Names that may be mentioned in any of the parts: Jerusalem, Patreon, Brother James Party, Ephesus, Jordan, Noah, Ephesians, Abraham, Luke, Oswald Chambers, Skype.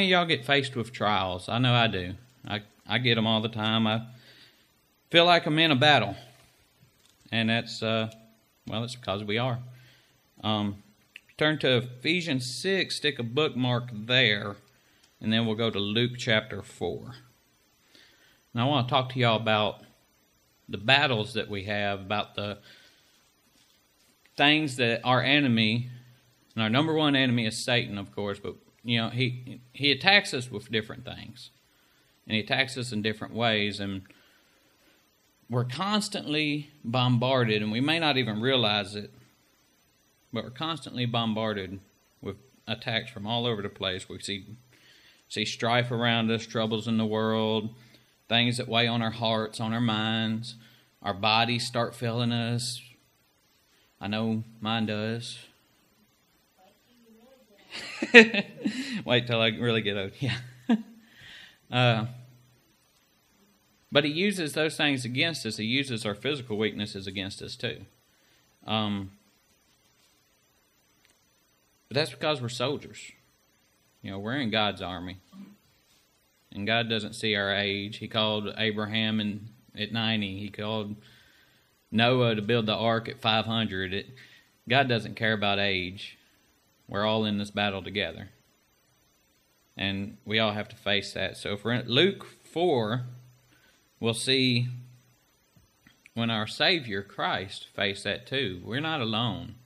many of y'all get faced with trials? I know I do. I get them all the time. I feel like I'm in a battle. And that's, well, it's because we are. Turn to Ephesians 6, stick a bookmark there, and then we'll go to Luke chapter 4. And I want to talk to y'all about the battles that we have, about the things that our enemy, and our number one enemy is Satan, of course, but, you know, he attacks us with different things. And he attacks us in different ways, and we're constantly bombarded, and we may not even realize it, but we're constantly bombarded with attacks from all over the place. We see strife around us, troubles in the world, things that weigh on our hearts, on our minds. Our bodies start failing us. I know mine does. Wait till I really get old. Yeah. But he uses those things against us. He uses our physical weaknesses against us too. But that's because we're soldiers. You know, we're in God's army. And God doesn't see our age. He called Abraham at 90. He called Noah to build the ark at 500. God doesn't care about age. We're all in this battle together. And we all have to face that. So if we're in Luke 4... we'll see when our Savior Christ faced that too. We're not alone.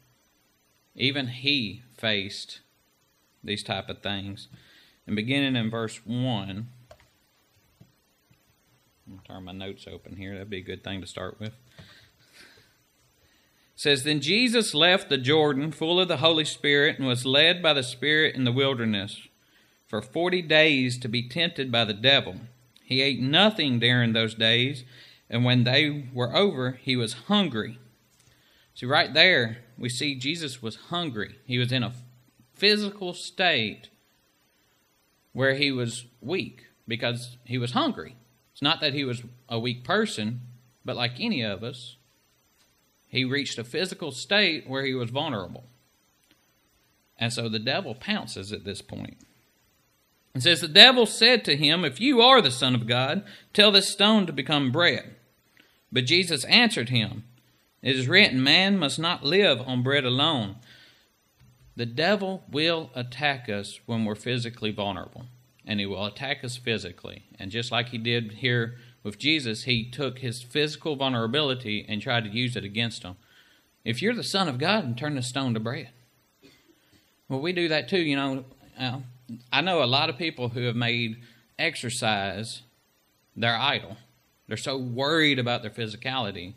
Even He faced these type of things. And beginning in verse 1, I'm going to turn my notes open here. That'd be a good thing to start with. It says, "Then Jesus left the Jordan full of the Holy Spirit and was led by the Spirit in the wilderness for 40 days to be tempted by the devil. He ate nothing during those days, and when they were over, he was hungry." See, right there, we see Jesus was hungry. He was in a physical state where he was weak because he was hungry. It's not that he was a weak person, but like any of us, he reached a physical state where he was vulnerable. And so the devil pounces at this point. It says, "The devil said to him, 'If you are the Son of God, tell this stone to become bread.' But Jesus answered him, 'It is written, man must not live on bread alone.'" The devil will attack us when we're physically vulnerable. And he will attack us physically. And just like he did here with Jesus, he took his physical vulnerability and tried to use it against him. If you're the Son of God, and turn the stone to bread. Well, we do that too, you know. I know a lot of people who have made exercise their idol. They're so worried about their physicality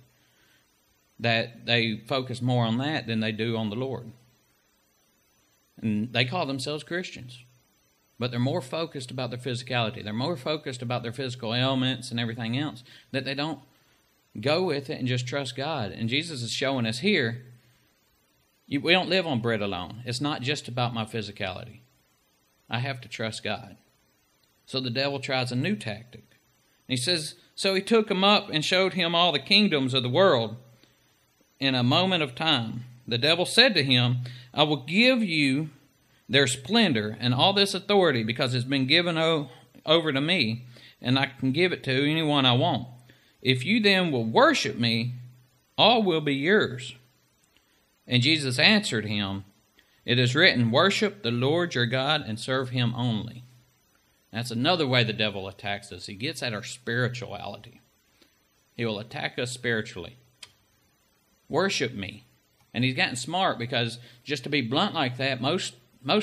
that they focus more on that than they do on the Lord. And they call themselves Christians, but they're more focused about their physicality. They're more focused about their physical ailments and everything else, that they don't go with it and just trust God. And Jesus is showing us here, we don't live on bread alone. It's not just about my physicality. I have to trust God. So the devil tries a new tactic. And he says, "So he took him up and showed him all the kingdoms of the world in a moment of time. The devil said to him, 'I will give you their splendor and all this authority because it's been given over to me and I can give it to anyone I want. If you then will worship me, all will be yours.' And Jesus answered him, 'It is written, worship the Lord your God and serve him only.'" That's another way the devil attacks us. He gets at our spirituality. He will attack us spiritually. Worship me. And he's gotten smart because, just to be blunt like that, most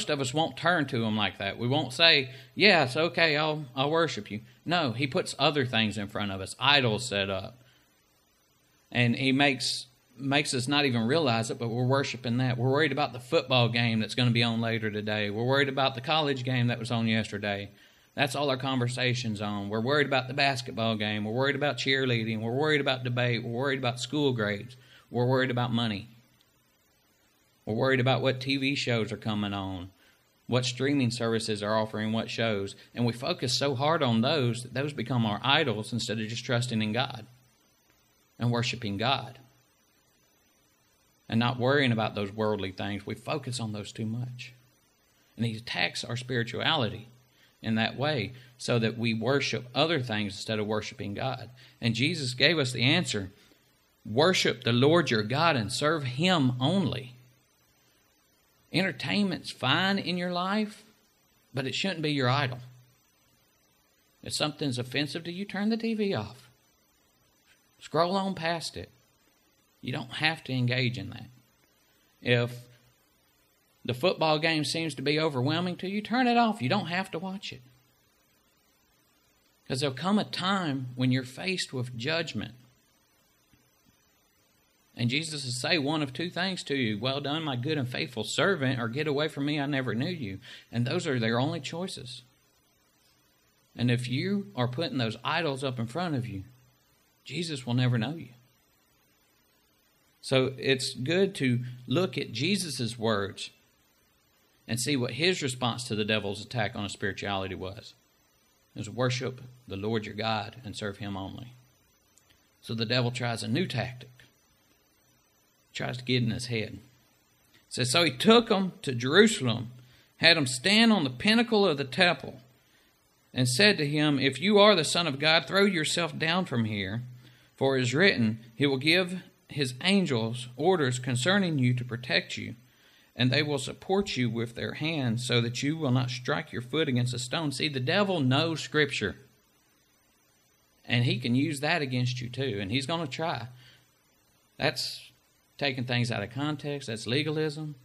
of us won't turn to him like that. We won't say, "Yeah, it's okay, I'll worship you." No, he puts other things in front of us, idols set up. And he makes us not even realize it, but we're worshiping that. We're worried about the football game that's going to be on later today. We're worried about the college game that was on yesterday. That's all our conversation's on. We're worried about the basketball game. We're worried about cheerleading. We're worried about debate. We're worried about school grades. We're worried about money. We're worried about what TV shows are coming on, what streaming services are offering what shows. And we focus so hard on those that those become our idols instead of just trusting in God and worshiping God. And not worrying about those worldly things. We focus on those too much. And he attacks our spirituality. in that way so that we worship other things instead of worshiping God. And Jesus gave us the answer. Worship the Lord your God and serve Him only. Entertainment's fine in your life, but it shouldn't be your idol. If something's offensive to you, turn the TV off. Scroll on past it. You don't have to engage in that. If the football game seems to be overwhelming to you, turn it off. You don't have to watch it. Because there'll come a time when you're faced with judgment. And Jesus will say one of two things to you. Well done, my good and faithful servant, or get away from me, I never knew you. And those are their only choices. And if you are putting those idols up in front of you, Jesus will never know you. So it's good to look at Jesus' words and see what his response to the devil's attack on his spirituality was. It was worship the Lord your God and serve him only. So the devil tries a new tactic. Tries to get in his head. It says, so he took them to Jerusalem, had them stand on the pinnacle of the temple, and said to him, if you are the Son of God, throw yourself down from here. For it is written, he will give his angels orders concerning you to protect you, and they will support you with their hands so that you will not strike your foot against a stone. See, the devil knows Scripture. And he can use that against you too. And he's going to try. That's taking things out of context. That's legalism.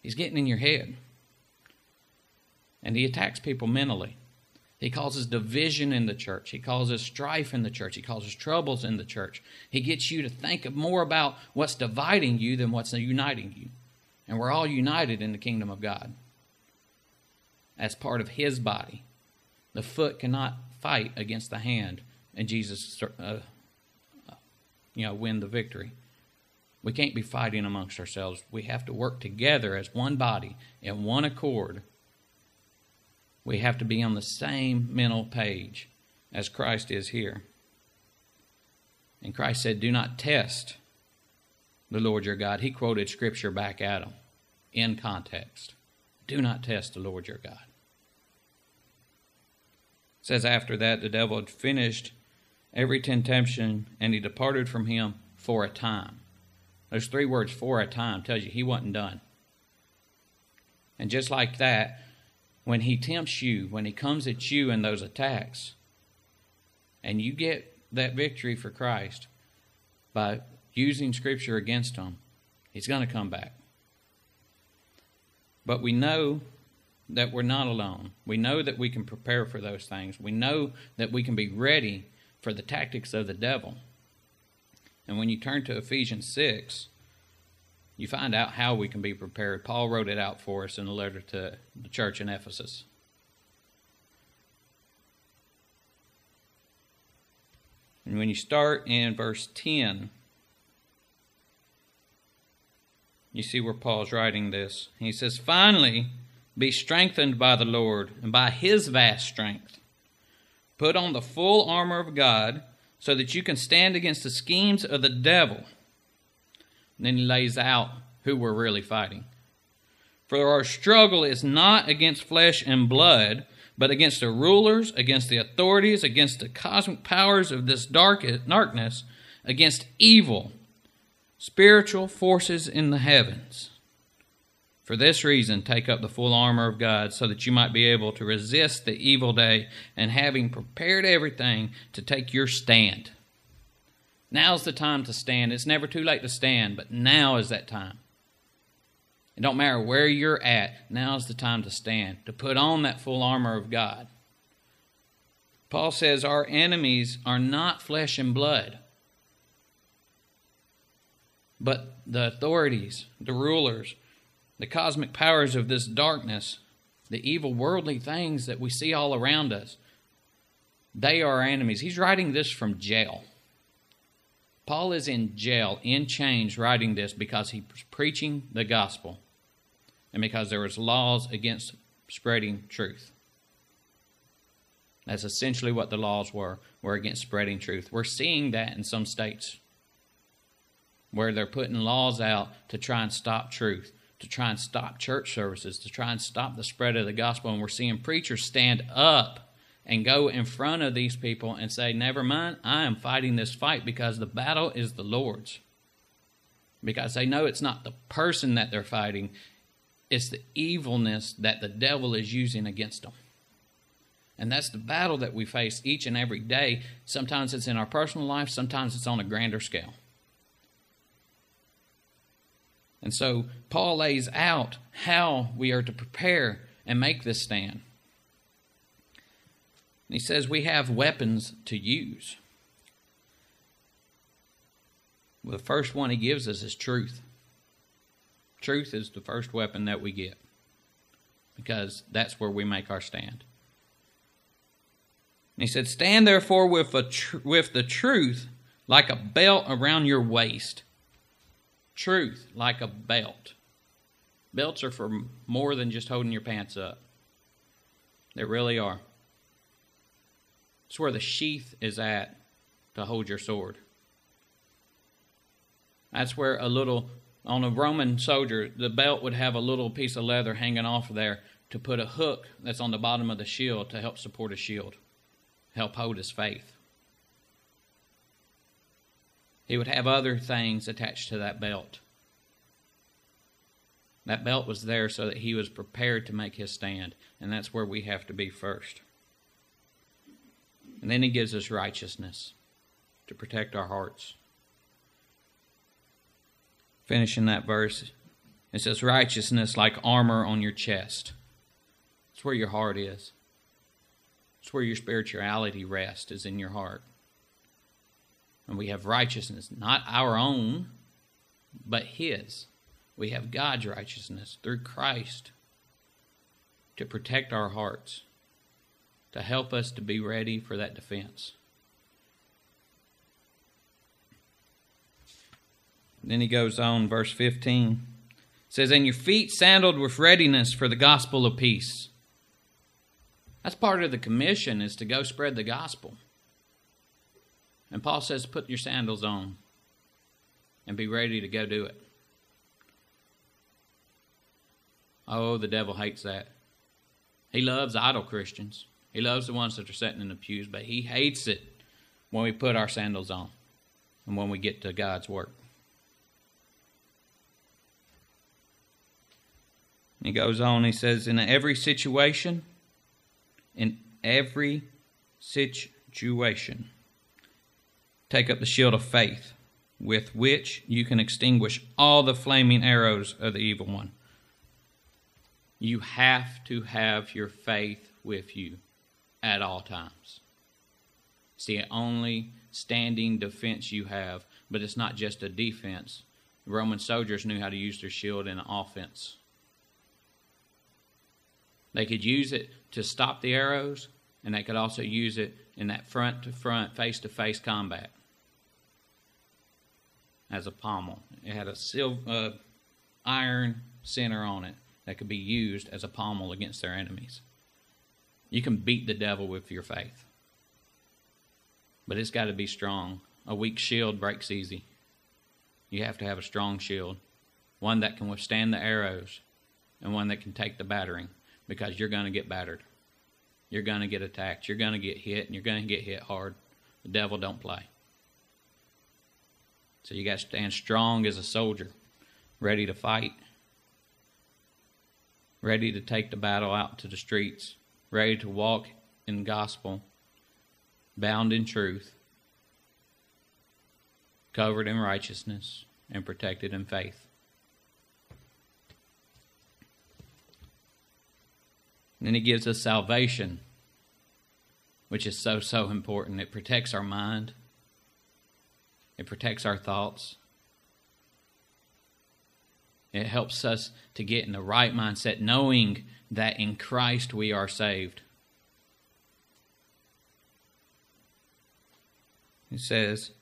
He's getting in your head. And he attacks people mentally. He causes division in the church. He causes strife in the church. He causes troubles in the church. He gets you to think more about what's dividing you than what's uniting you. And we're all united in the kingdom of God. As part of his body. The foot cannot fight against the hand. And Jesus, win the victory. We can't be fighting amongst ourselves. We have to work together as one body, in one accord. We have to be on the same mental page as Christ is here. And Christ said, do not test the Lord your God. He quoted Scripture back at him in context. Do not test the Lord your God. It says after that, the devil had finished every temptation and he departed from him for a time. Those three words, for a time, tells you he wasn't done. And just like that, when he tempts you, when he comes at you in those attacks, and you get that victory for Christ by using Scripture against him, he's going to come back. But we know that we're not alone. We know that we can prepare for those things. We know that we can be ready for the tactics of the devil. And when you turn to Ephesians 6, you find out how we can be prepared. Paul wrote it out for us in a letter to the church in Ephesus. And when you start in verse 10, you see where Paul's writing this. He says, finally, be strengthened by the Lord and by his vast strength. Put on the full armor of God, so that you can stand against the schemes of the devil. And then he lays out who we're really fighting. For our struggle is not against flesh and blood, but against the rulers, against the authorities, against the cosmic powers of this darkness, against evil, spiritual forces in the heavens. For this reason, take up the full armor of God, so that you might be able to resist the evil day, and having prepared everything, to take your stand. Now's the time to stand. It's never too late to stand, but now is that time. It don't matter where you're at, now's the time to stand, to put on that full armor of God. Paul says our enemies are not flesh and blood, but the authorities, the rulers, the cosmic powers of this darkness, the evil worldly things that we see all around us, they are our enemies. He's writing this from jail. Paul is in jail, in chains, writing this because he was preaching the gospel and because there was laws against spreading truth. That's essentially what the laws were against spreading truth. We're seeing that in some states where they're putting laws out to try and stop truth, to try and stop church services, to try and stop the spread of the gospel. And we're seeing preachers stand up and go in front of these people and say, never mind, I am fighting this fight because the battle is the Lord's. Because they know it's not the person that they're fighting, it's the evilness that the devil is using against them. And that's the battle that we face each and every day. Sometimes it's in our personal life, sometimes it's on a grander scale. And so Paul lays out how we are to prepare and make this stand. And he says we have weapons to use. Well, the first one he gives us is truth. Truth is the first weapon that we get, because that's where we make our stand. And he said, stand therefore with the truth like a belt around your waist. Truth like a belt. Belts are for more than just holding your pants up. They really are. It's where the sheath is at to hold your sword. That's where on a Roman soldier, the belt would have a little piece of leather hanging off there to put a hook that's on the bottom of the shield to help support his shield, help hold his faith. He would have other things attached to that belt. That belt was there so that he was prepared to make his stand, and that's where we have to be first. And then he gives us righteousness to protect our hearts. Finishing that verse, it says righteousness like armor on your chest. It's where your heart is. It's where your spirituality rests, is in your heart. And we have righteousness, not our own, but His. We have God's righteousness through Christ to protect our hearts, to help us to be ready for that defense. And then he goes on, verse 15. It says, and your feet sandaled with readiness for the gospel of peace. That's part of the commission, is to go spread the gospel. And Paul says, put your sandals on and be ready to go do it. Oh, the devil hates that. He loves idle Christians. He loves the ones that are sitting in the pews, but he hates it when we put our sandals on and when we get to God's work. And he goes on, he says, in every situation, take up the shield of faith, with which you can extinguish all the flaming arrows of the evil one. You have to have your faith with you at all times. It's the only standing defense you have, but it's not just a defense. The Roman soldiers knew how to use their shield in offense. They could use it to stop the arrows, and they could also use it in that front-to-front, face-to-face combat. As a pommel. It had a iron center on it that could be used as a pommel against their enemies. You can beat the devil with your faith. But it's got to be strong. A weak shield breaks easy. You have to have a strong shield. One that can withstand the arrows. And one that can take the battering. Because you're going to get battered. You're going to get attacked. You're going to get hit. And you're going to get hit hard. The devil don't play. So you got to stand strong as a soldier, ready to fight, ready to take the battle out to the streets, ready to walk in gospel, bound in truth, covered in righteousness, and protected in faith. And then he gives us salvation, which is so, so important. It protects our mind. It protects our thoughts. It helps us to get in the right mindset, knowing that in Christ we are saved. It says,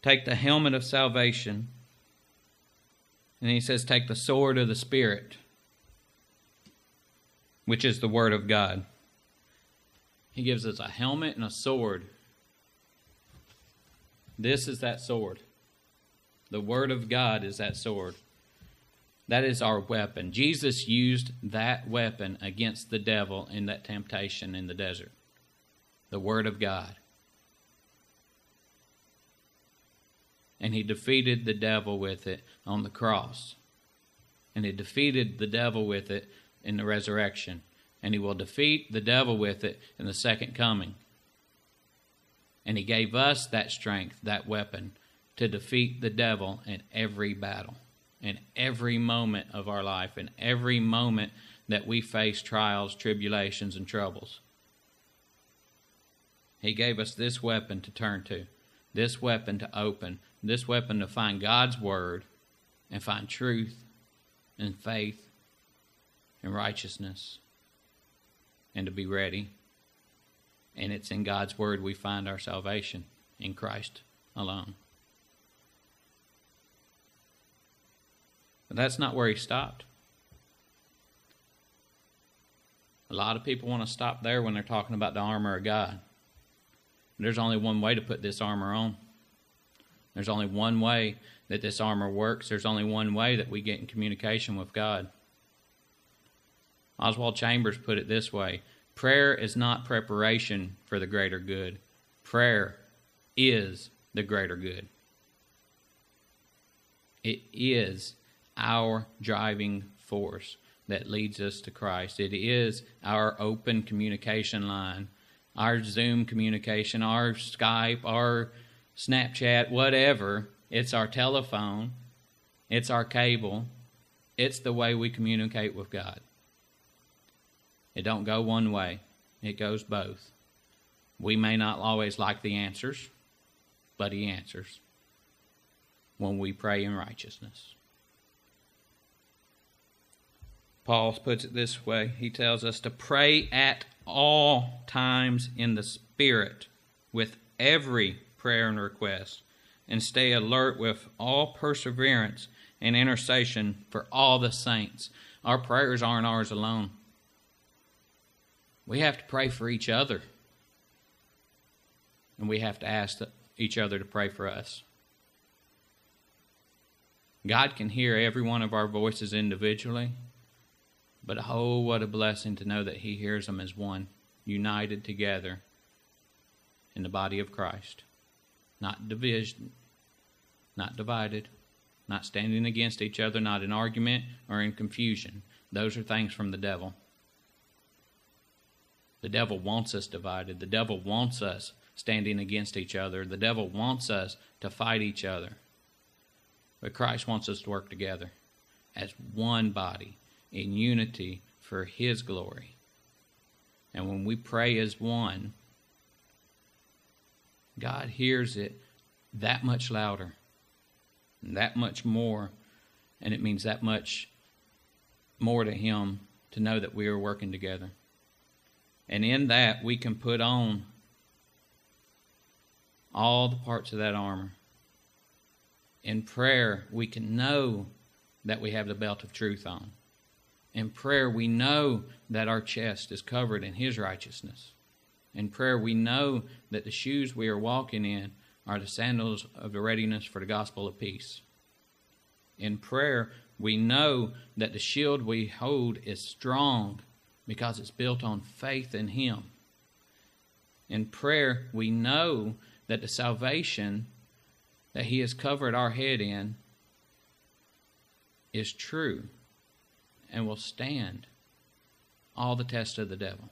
take the helmet of salvation. And he says, take the sword of the Spirit, which is the Word of God. He gives us a helmet and a sword. This is that sword. The Word of God is that sword. That is our weapon. Jesus used that weapon against the devil in that temptation in the desert. The Word of God. And he defeated the devil with it on the cross. And he defeated the devil with it in the resurrection. And he will defeat the devil with it in the second coming. And he gave us that strength, that weapon, to defeat the devil in every battle, in every moment of our life, in every moment that we face trials, tribulations, and troubles. He gave us this weapon to turn to, this weapon to open, this weapon to find God's Word and find truth and faith and righteousness and to be ready. And it's in God's Word we find our salvation in Christ alone. But that's not where he stopped. A lot of people want to stop there when they're talking about the armor of God. There's only one way to put this armor on. There's only one way that this armor works. There's only one way that we get in communication with God. Oswald Chambers put it this way: prayer is not preparation for the greater good. Prayer is the greater good. It is our driving force that leads us to Christ. It is our open communication line, our Zoom communication, our Skype, our Snapchat, whatever. It's our telephone. It's our cable. It's the way we communicate with God. It don't go one way. It goes both. We may not always like the answers, but he answers when we pray in righteousness. Paul puts it this way. He tells us to pray at all times in the Spirit with every prayer and request, and stay alert with all perseverance and intercession for all the saints. Our prayers aren't ours alone. We have to pray for each other. And we have to ask each other to pray for us. God can hear every one of our voices individually. But oh, what a blessing to know that he hears them as one, united together in the body of Christ. Not division, not divided, not standing against each other, not in argument or in confusion. Those are things from the devil. The devil wants us divided. The devil wants us standing against each other. The devil wants us to fight each other. But Christ wants us to work together as one body, in unity for his glory. And when we pray as one, God hears it that much louder, and that much more, and it means that much more to him to know that we are working together. And in that, we can put on all the parts of that armor. In prayer, we can know that we have the belt of truth on. In prayer, we know that our chest is covered in his righteousness. In prayer, we know that the shoes we are walking in are the sandals of the readiness for the gospel of peace. In prayer, we know that the shield we hold is strong because it's built on faith in him. In prayer, we know that the salvation that he has covered our head in is true and will stand all the tests of the devil.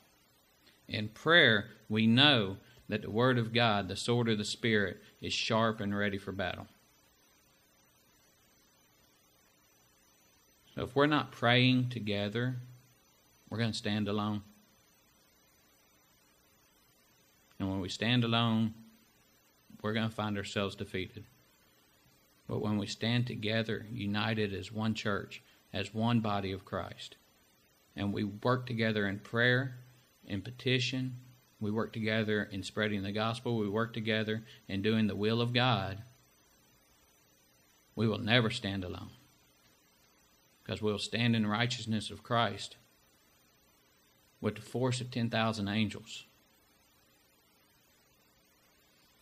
In prayer, we know that the Word of God, the sword of the Spirit, is sharp and ready for battle. So if we're not praying together, we're going to stand alone. And when we stand alone, we're going to find ourselves defeated. But when we stand together, united as one church, as one body of Christ, and we work together in prayer, in petition, we work together in spreading the gospel, we work together in doing the will of God, we will never stand alone, because we'll stand in the righteousness of Christ with the force of 10,000 angels,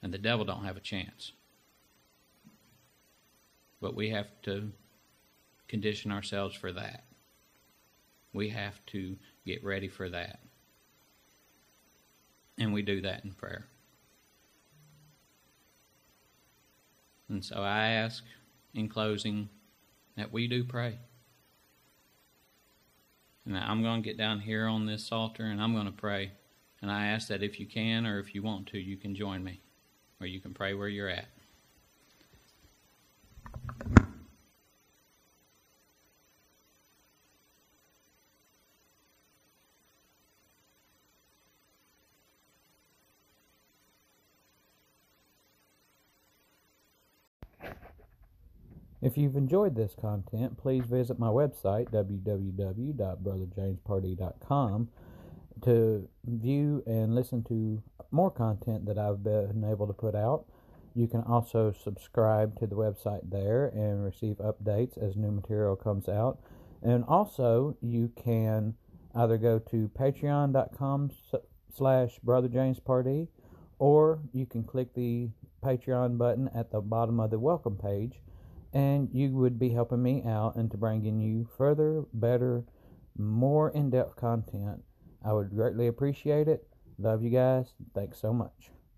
and the devil don't have a chance. But we have to condition ourselves for that. We have to get ready for that. And we do that in prayer. And so I ask, in closing, that we do pray. And I'm going to get down here on this altar and I'm going to pray. And I ask that if you can, or if you want to, you can join me. Or you can pray where you're at. If you've enjoyed this content, please visit my website, www.brotherjamesparty.com, to view and listen to more content that I've been able to put out. You can also subscribe to the website there and receive updates as new material comes out. And also, you can either go to patreon.com/brotherjamesparty, or you can click the Patreon button at the bottom of the welcome page, and you would be helping me out and to bring in you further, better, more in-depth content. I would greatly appreciate it. Love you guys. Thanks so much.